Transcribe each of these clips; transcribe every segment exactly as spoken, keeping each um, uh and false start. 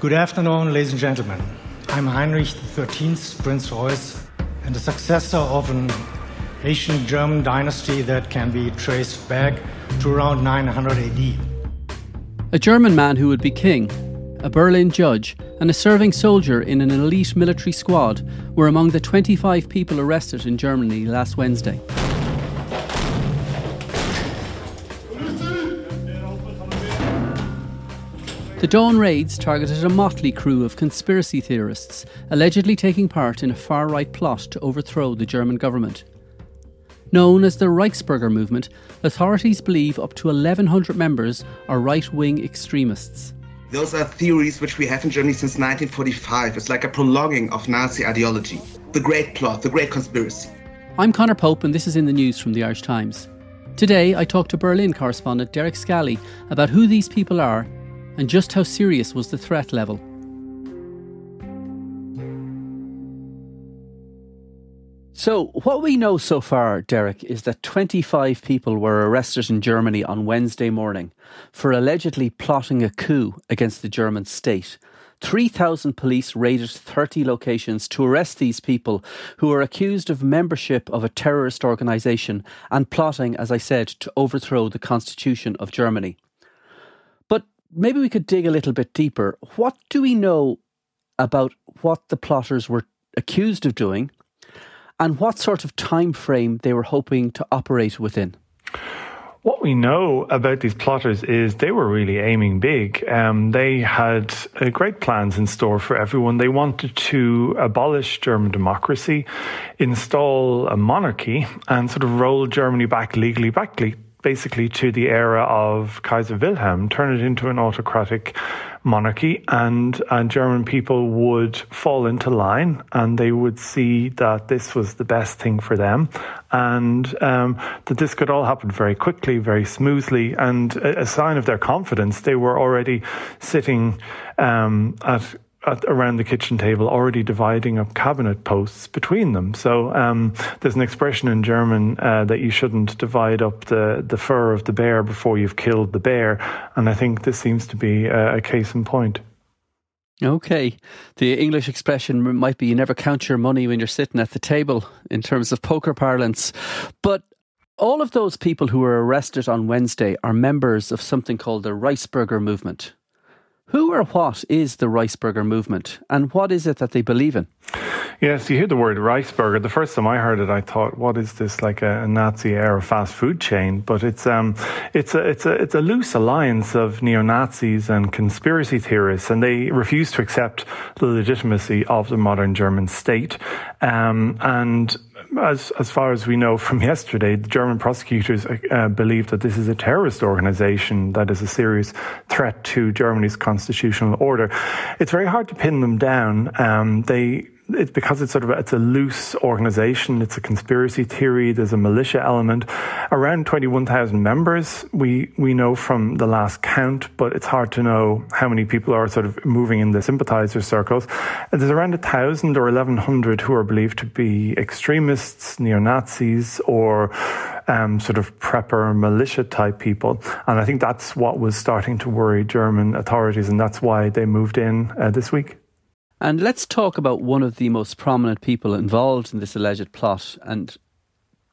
Good afternoon, ladies and gentlemen. I'm Heinrich the thirteenth, Prince Reuss, and the successor of an ancient German dynasty that can be traced back to around nine hundred A D. A German man who would be king, a Berlin judge, and a serving soldier in an elite military squad were among the twenty-five people arrested in Germany last Wednesday. The dawn raids targeted a motley crew of conspiracy theorists, allegedly taking part in a far-right plot to overthrow the German government. Known as the Reichsbürger movement, authorities believe up to eleven hundred members are right-wing extremists. Those are theories which we have in Germany since nineteen forty-five. It's like a prolonging of Nazi ideology. The great plot, the great conspiracy. I'm Conor Pope and this is In the News from the Irish Times. Today I talked to Berlin correspondent Derek Scally about who these people are and just how serious was the threat level. So what we know so far, Derek, is that twenty-five people were arrested in Germany on Wednesday morning for allegedly plotting a coup against the German state. three thousand police raided thirty locations to arrest these people who are accused of membership of a terrorist organisation and plotting, as I said, to overthrow the constitution of Germany. Maybe we could dig a little bit deeper. What do we know about what the plotters were accused of doing and what sort of time frame they were hoping to operate within? What we know about these plotters is they were really aiming big. Um, they had uh, great plans in store for everyone. They wanted to abolish German democracy, install a monarchy and sort of roll Germany back legally, back legally. basically to the era of Kaiser Wilhelm, turn it into an autocratic monarchy, and, and German people would fall into line and they would see that this was the best thing for them and um, that this could all happen very quickly, very smoothly, and a, a sign of their confidence. They were already sitting um, at At, around the kitchen table, already dividing up cabinet posts between them. So um, there's an expression in German uh, that you shouldn't divide up the, the fur of the bear before you've killed the bear. And I think this seems to be a, a case in point. Okay. The English expression might be you never count your money when you're sitting at the table in terms of poker parlance. But all of those people who were arrested on Wednesday are members of something called the Reichsbürger movement. Who or what is the Reichsbürger movement and what is it that they believe in? Yes, you hear the word Reichsbürger. The first time I heard it, I thought, what is this, like a, a Nazi-era fast food chain? But it's um, it's a it's a it's a loose alliance of neo-Nazis and conspiracy theorists, and they refuse to accept the legitimacy of the modern German state. Um, and as as far as we know from yesterday, the German prosecutors uh, believe that this is a terrorist organization that is a serious threat to Germany's constitutional order. It's very hard to pin them down. Um, they. It's because it's sort of a, it's a loose organisation. It's a conspiracy theory. There's a militia element. Around twenty-one thousand members, we we know from the last count, but it's hard to know how many people are sort of moving in the sympathiser circles. And there's around one thousand or eleven hundred who are believed to be extremists, neo-Nazis, or um, sort of prepper militia type people. And I think that's what was starting to worry German authorities, and that's why they moved in uh, this week. And let's talk about one of the most prominent people involved in this alleged plot. And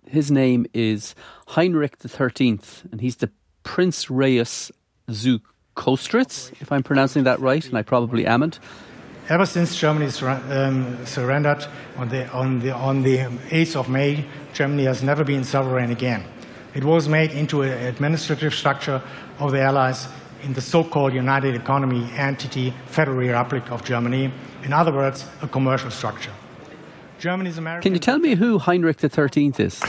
his name is Heinrich the thirteenth. And he's the Prince Reuss zu Kostritz, if I'm pronouncing that right, and I probably amn't. Ever since Germany um, surrendered on the, on, the, on the eighth of May, Germany has never been sovereign again. It was made into an administrative structure of the Allies in the so-called United Economy Entity Federal Republic of Germany. In other words, a commercial structure. Germany's American... Can you tell me who Heinrich the thirteenth is?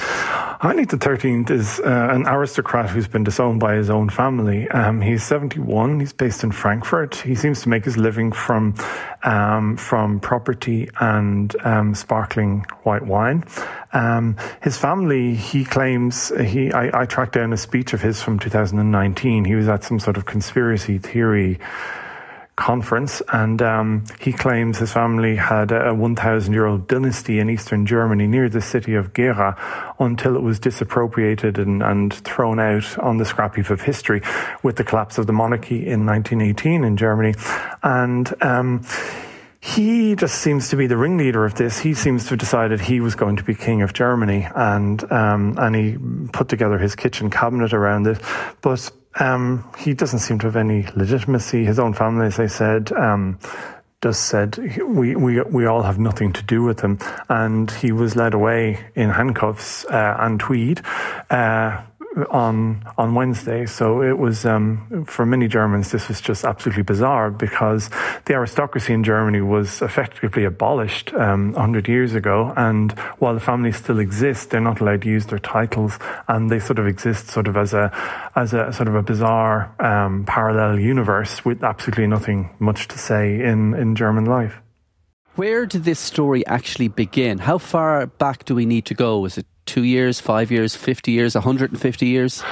Heinrich the thirteenth is uh, an aristocrat who's been disowned by his own family. Um, he's seventy-one. He's based in Frankfurt. He seems to make his living from um, from property and um, sparkling white wine. Um, his family, he claims, he I, I tracked down a speech of his from two thousand nineteen. He was at some sort of conspiracy theory conference, and um, he claims his family had a one thousand year old dynasty in eastern Germany near the city of Gera until it was disappropriated and, and thrown out on the scrap heap of history with the collapse of the monarchy in nineteen eighteen in Germany. And um, he just seems to be the ringleader of this. He seems to have decided he was going to be king of Germany, and um, and he put together his kitchen cabinet around it. But Um, he doesn't seem to have any legitimacy. His own family, as I said, um, just said, we, we, we all have nothing to do with him. And he was led away in handcuffs uh, and tweed uh, on on Wednesday. So it was, um, for many Germans, this was just absolutely bizarre, because the aristocracy in Germany was effectively abolished um, one hundred years ago. And while the families still exist, they're not allowed to use their titles, and they sort of exist sort of as a as a sort of a bizarre um, parallel universe with absolutely nothing much to say in, in German life. Where did this story actually begin? How far back do we need to go? Is it two years, five years, fifty years, one hundred fifty years?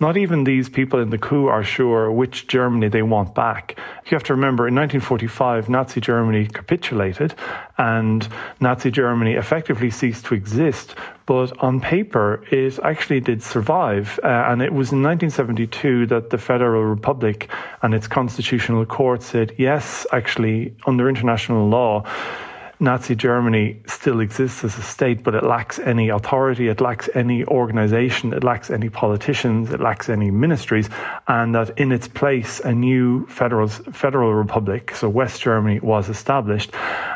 Not even these people in the coup are sure which Germany they want back. You have to remember, in nineteen forty-five, Nazi Germany capitulated, and Nazi Germany effectively ceased to exist. But on paper, it actually did survive. Uh, and it was in nineteen seventy-two that the Federal Republic and its constitutional court said, yes, actually, under international law, Nazi Germany still exists as a state, but it lacks any authority, it lacks any organization, it lacks any politicians, it lacks any ministries, and that in its place a new federal federal republic, so West Germany, was established.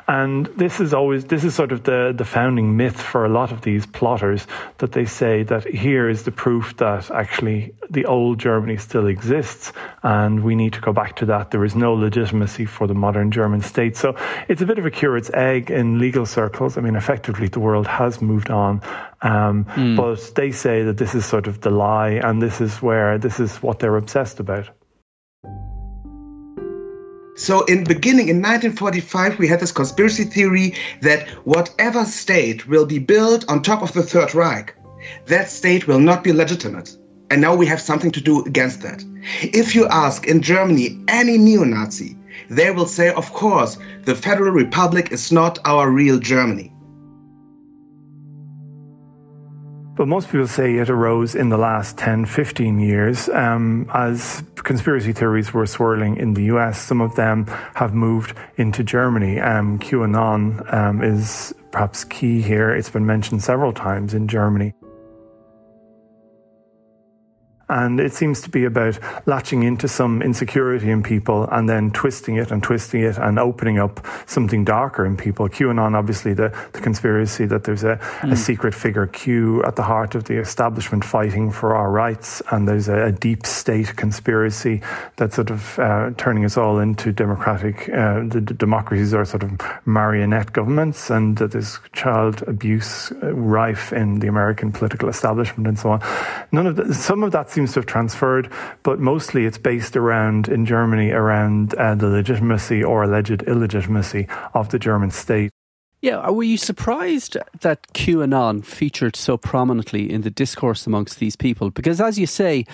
And this is always this is sort of the, the founding myth for a lot of these plotters, that they say that here is the proof that actually the old Germany still exists, and we need to go back to that. There is no legitimacy for the modern German state. So it's a bit of a curate's egg in legal circles. I mean, effectively, the world has moved on, um, mm. but they say that this is sort of the lie, and this is where this is what they're obsessed about. So in the beginning, in nineteen forty-five, we had this conspiracy theory that whatever state will be built on top of the Third Reich, that state will not be legitimate. And now we have something to do against that. If you ask in Germany any neo-Nazi, they will say, of course, the Federal Republic is not our real Germany. But most people say it arose in the last ten, fifteen years um, as conspiracy theories were swirling in the U S. Some of them have moved into Germany. Um, QAnon um, is perhaps key here. It's been mentioned several times in Germany. And it seems to be about latching into some insecurity in people and then twisting it and twisting it and opening up something darker in people. QAnon, obviously, the, the conspiracy that there's a, mm. a secret figure Q at the heart of the establishment fighting for our rights, and there's a, a deep state conspiracy that's sort of uh, turning us all into democratic, uh, the d- democracies are sort of marionette governments, and that there's child abuse rife in the American political establishment and so on. None of the, some of that seems to have transferred, but mostly it's based around, in Germany, around uh, the legitimacy or alleged illegitimacy of the German state. Yeah, were you surprised that QAnon featured so prominently in the discourse amongst these people? Because, as you say,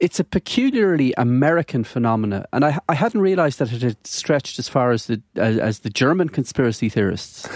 it's a peculiarly American phenomenon, and I, I hadn't realised that it had stretched as far as the as, as the German conspiracy theorists.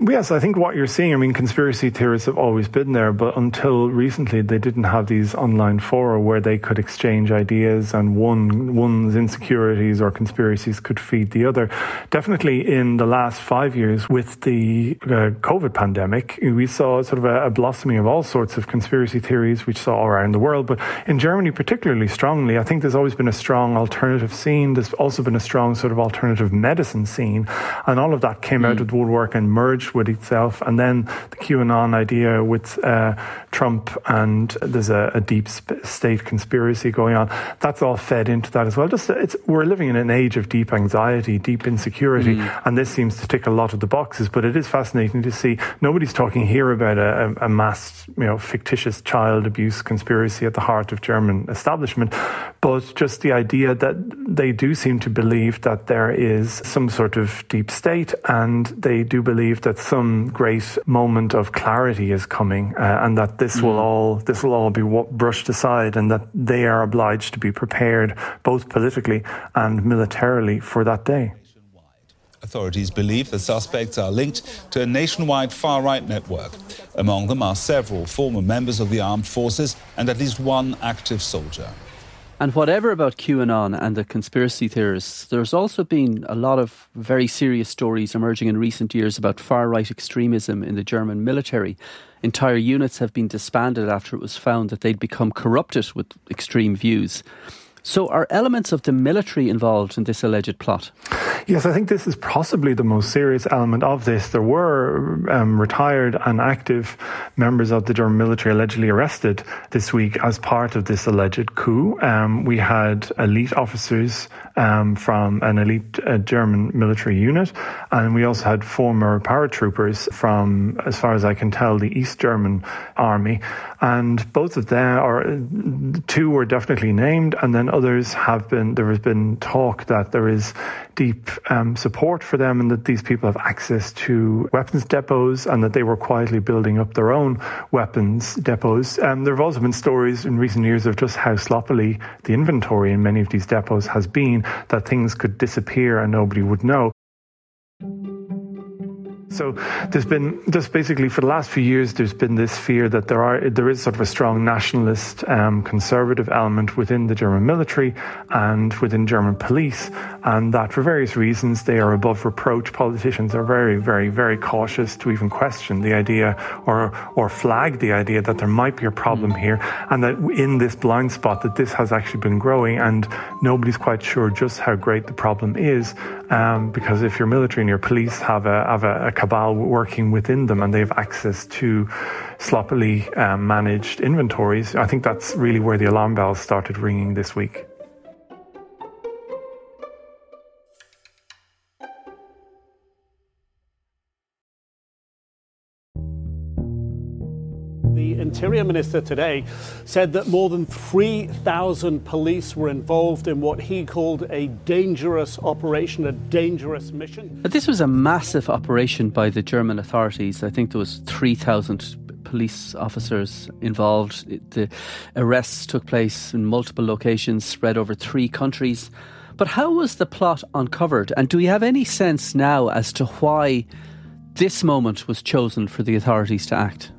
Yes, I think what you're seeing, I mean, conspiracy theorists have always been there, but until recently they didn't have these online fora where they could exchange ideas and one one's insecurities or conspiracies could feed the other. Definitely in the last five years with the uh, COVID pandemic, we saw sort of a, a blossoming of all sorts of conspiracy theories which saw around the world, but in Germany particularly, particularly strongly. I think there's always been a strong alternative scene. There's also been a strong sort of alternative medicine scene. And all of that came mm. out of the woodwork and merged with itself. And then the QAnon idea with uh, Trump, and there's a, a deep sp- state conspiracy going on. That's all fed into that as well. Just it's, we're living in an age of deep anxiety, deep insecurity. Mm. And this seems to tick a lot of the boxes. But it is fascinating to see. Nobody's talking here about a, a, a mass, you know, fictitious child abuse conspiracy at the heart of German establishment, but just the idea that they do seem to believe that there is some sort of deep state, and they do believe that that some great moment of clarity is coming, uh, and that this mm. will all this will all be brushed aside, and that they are obliged to be prepared both politically and militarily for that day. Authorities believe the suspects are linked to a nationwide far-right network. Among them are several former members of the armed forces and at least one active soldier. And whatever about QAnon and the conspiracy theorists, there's also been a lot of very serious stories emerging in recent years about far-right extremism in the German military. Entire units have been disbanded after it was found that they'd become corrupted with extreme views. So are elements of the military involved in this alleged plot? Yes, I think this is possibly the most serious element of this. There were um, retired and active members of the German military allegedly arrested this week as part of this alleged coup. Um, we had elite officers um, from an elite uh, German military unit, and we also had former paratroopers from, as far as I can tell, the East German army. And both of them, or two were definitely named, and then others have been, there has been talk that there is deep um, support for them and that these people have access to weapons depots and that they were quietly building up their own weapons depots. Um, there have also been stories in recent years of just how sloppily the inventory in many of these depots has been, that things could disappear and nobody would know. So there's been just basically for the last few years, there's been this fear that there are there is sort of a strong nationalist um, conservative element within the German military and within German police, and that for various reasons they are above reproach. Politicians are very, very, very cautious to even question the idea or or flag the idea that there might be a problem here, and that in this blind spot that this has actually been growing and nobody's quite sure just how great the problem is, um, because if your military and your police have a have a, a cabal working within them and they have access to sloppily um, managed inventories, I think that's really where the alarm bells started ringing this week. The Interior Minister today said that more than three thousand police were involved in what he called a dangerous operation, a dangerous mission. But this was a massive operation by the German authorities. I think there was three thousand police officers involved. The arrests took place in multiple locations spread over three countries. But how was the plot uncovered? And do we have any sense now as to why this moment was chosen for the authorities to act?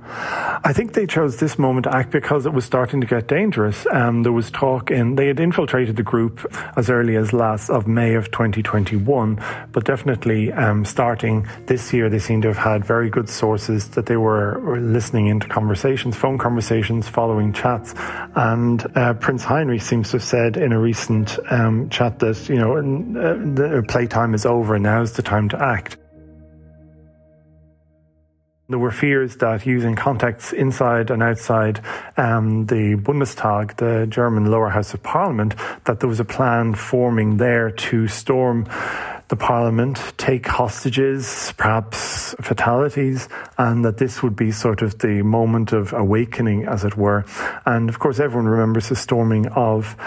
I think they chose this moment to act because it was starting to get dangerous. Um, there was talk in, they had infiltrated the group as early as last of May of twenty twenty-one, but definitely um, starting this year, they seem to have had very good sources that they were, were listening into conversations, phone conversations, following chats. And uh, Prince Heinrich seems to have said in a recent um, chat that, you know, uh, the playtime is over, now's the time to act. There were fears that using contacts inside and outside um, the Bundestag, the German lower house of parliament, that there was a plan forming there to storm the parliament, take hostages, perhaps fatalities, and that this would be sort of the moment of awakening, as it were. And of course, everyone remembers the storming of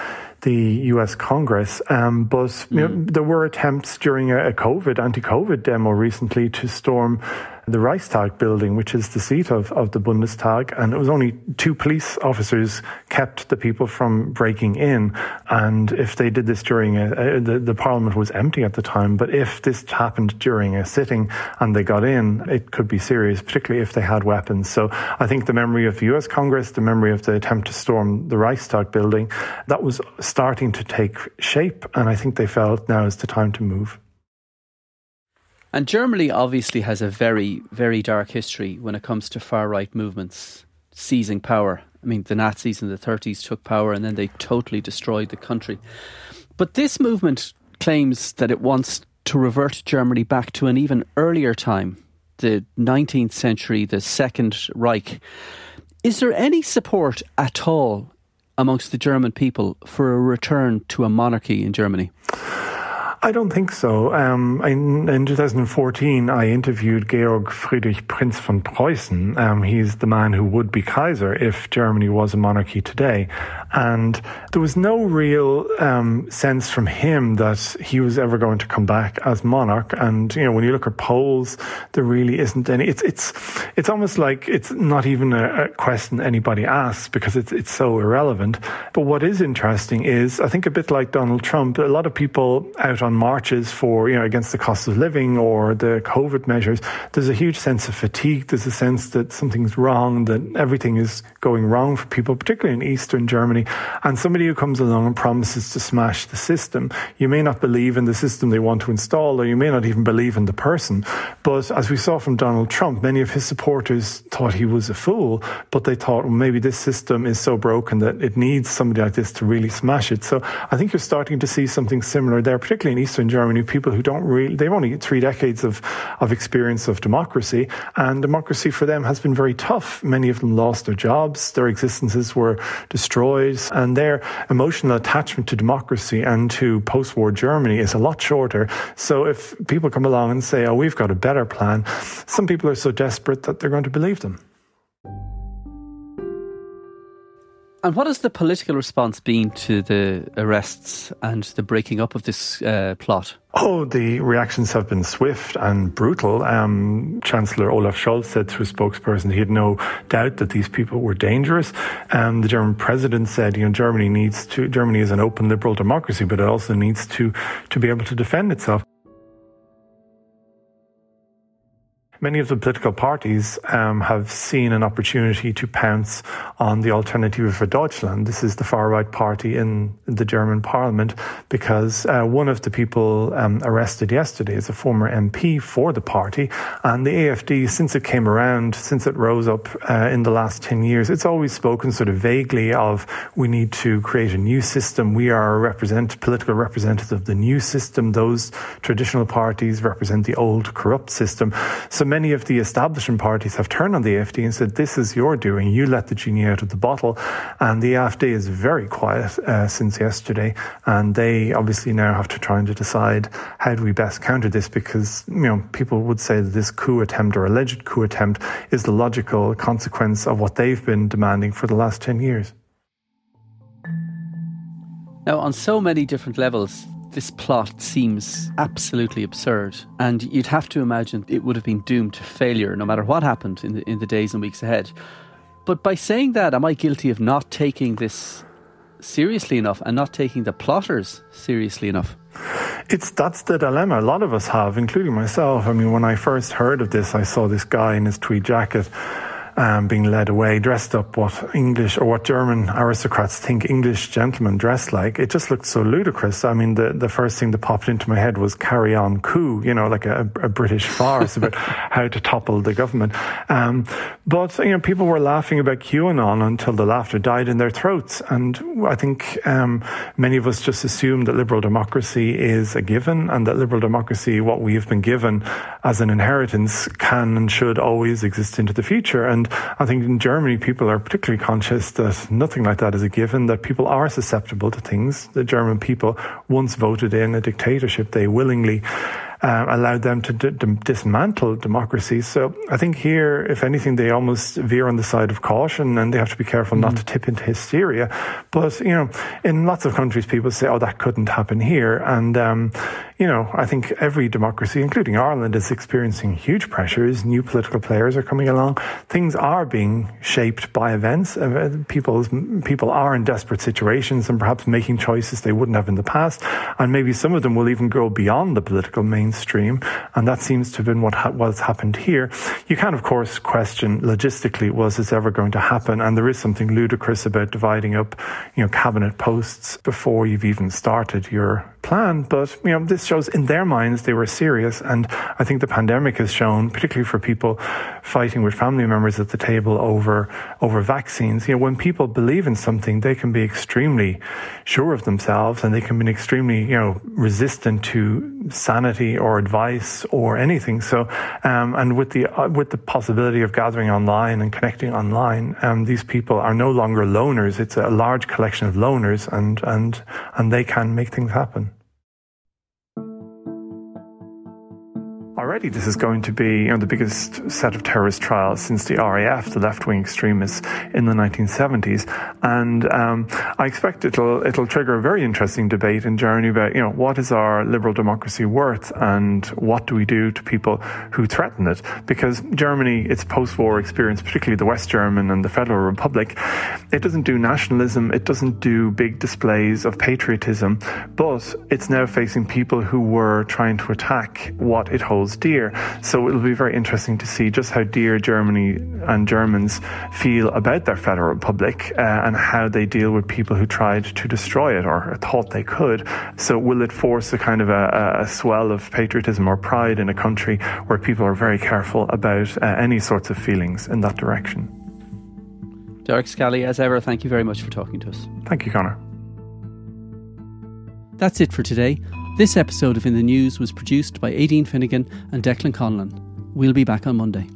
the U S Congress, um, but mm. you know, there were attempts during a COVID, anti-COVID demo recently to storm the Reichstag building, which is the seat of, of the Bundestag, and it was only two police officers kept the people from breaking in. And if they did this during a, a the, the parliament was empty at the time, but if this happened during a sitting and they got in, it could be serious, particularly if they had weapons. So I think the memory of the U S Congress, the memory of the attempt to storm the Reichstag building, that was starting to take shape, and I think they felt now is the time to move. And Germany obviously has a very, very dark history when it comes to far-right movements seizing power. I mean, the Nazis in the thirties took power and then they totally destroyed the country. But this movement claims that it wants to revert Germany back to an even earlier time, the nineteenth century, the Second Reich. Is there any support at all amongst the German people for a return to a monarchy in Germany? I don't think so. Um, in, in two thousand fourteen, I interviewed Georg Friedrich Prinz von Preußen. Um, he's the man who would be Kaiser if Germany was a monarchy today. And there was no real um, sense from him that he was ever going to come back as monarch. And, you know, when you look at polls, there really isn't any. It's it's it's almost like it's not even a, a question anybody asks because it's, it's so irrelevant. But what is interesting is, I think a bit like Donald Trump, a lot of people out on marches for, you know, against the cost of living or the COVID measures, there's a huge sense of fatigue. There's a sense that something's wrong, that everything is going wrong for people, particularly in Eastern Germany. And somebody who comes along and promises to smash the system, you may not believe in the system they want to install, or you may not even believe in the person. But as we saw from Donald Trump, many of his supporters thought he was a fool, but they thought, well, maybe this system is so broken that it needs somebody like this to really smash it. So I think you're starting to see something similar there, particularly in Eastern Germany, people who don't really, they've only three decades of, of experience of democracy, and democracy for them has been very tough. Many of them lost their jobs, their existences were destroyed, and their emotional attachment to democracy and to post-war Germany is a lot shorter. So if people come along and say, oh, we've got a better plan, some people are so desperate that they're going to believe them. And what has the political response been to the arrests and the breaking up of this uh, plot? Oh, the reactions have been swift and brutal. Um, Chancellor Olaf Scholz said through a spokesperson he had no doubt that these people were dangerous. Um, the German president said, you know, Germany needs to, Germany is an open liberal democracy, but it also needs to, to be able to defend itself. Many of the political parties um, have seen an opportunity to pounce on the Alternative for Deutschland. This is the far-right party in the German parliament, because uh, one of the people um, arrested yesterday is a former M P for the party. And the A F D, since it came around, since it rose up uh, in the last ten years, it's always spoken sort of vaguely of, we need to create a new system. We are represent political representatives of the new system. Those traditional parties represent the old corrupt system. So many of the establishment parties have turned on the A F D and said, this is your doing. You let the genie out of the bottle. And the A F D is very quiet uh, since yesterday. And they obviously now have to try and decide, how do we best counter this? Because, you know, people would say that this coup attempt or alleged coup attempt is the logical consequence of what they've been demanding for the last ten years. Now, on so many different levels, this plot seems absolutely absurd, and you'd have to imagine it would have been doomed to failure no matter what happened in the, in the days and weeks ahead. But by saying that, am I guilty of not taking this seriously enough and not taking the plotters seriously enough? It's that's the dilemma a lot of us have, including myself. I mean, when I first heard of this, I saw this guy in his tweed jacket Um, being led away, dressed up what English or what German aristocrats think English gentlemen dress like. It just looked so ludicrous. I mean, the, the first thing that popped into my head was Carry On Coup, you know, like a, a British farce about how to topple the government. Um, but, you know, people were laughing about QAnon until the laughter died in their throats. And I think um, many of us just assume that liberal democracy is a given, and that liberal democracy, what we have been given as an inheritance, can and should always exist into the future. And I think in Germany, people are particularly conscious that nothing like that is a given, that people are susceptible to things. The German people once voted in a dictatorship. They willingly uh, allowed them to d- d- dismantle democracy. So I think here, if anything, they almost veer on the side of caution, and they have to be careful not mm. to tip into hysteria. But, you know, in lots of countries, people say, oh, that couldn't happen here. And, um, you know, I think every democracy, including Ireland, is experiencing huge pressures. New political players are coming along. Things are being shaped by events. People's, people are in desperate situations and perhaps making choices they wouldn't have in the past. And maybe some of them will even go beyond the political mainstream. Mainstream, and that seems to have been what ha- what's happened here. You can, of course, question logistically, was this ever going to happen? And there is something ludicrous about dividing up, you know, cabinet posts before you've even started your plan. But, you know, this shows in their minds they were serious. And I think the pandemic has shown, particularly for people fighting with family members at the table over, over vaccines, you know, when people believe in something, they can be extremely sure of themselves, and they can be extremely, you know, resistant to sanity or advice or anything. So, um, and with the uh, with the possibility of gathering online and connecting online, um, these people are no longer loners. It's a large collection of loners, and and and they can make things happen. Already this is going to be you know, the biggest set of terrorist trials since the R A F, the left-wing extremists, in the nineteen seventies. And um, I expect it'll it'll trigger a very interesting debate in Germany about, you know, what is our liberal democracy worth and what do we do to people who threaten it? Because Germany, its post-war experience, particularly the West German and the Federal Republic, it doesn't do nationalism, it doesn't do big displays of patriotism, but it's now facing people who were trying to attack what it holds dear. So it'll be very interesting to see just how dear Germany and Germans feel about their Federal Republic uh, and how they deal with people who tried to destroy it or thought they could. So will it force a kind of a, a swell of patriotism or pride in a country where people are very careful about uh, any sorts of feelings in that direction? Derek Scally, as ever, thank you very much for talking to us. Thank you, Conor. That's it for today. This episode of In the News was produced by Aideen Finnegan and Declan Conlon. We'll be back on Monday.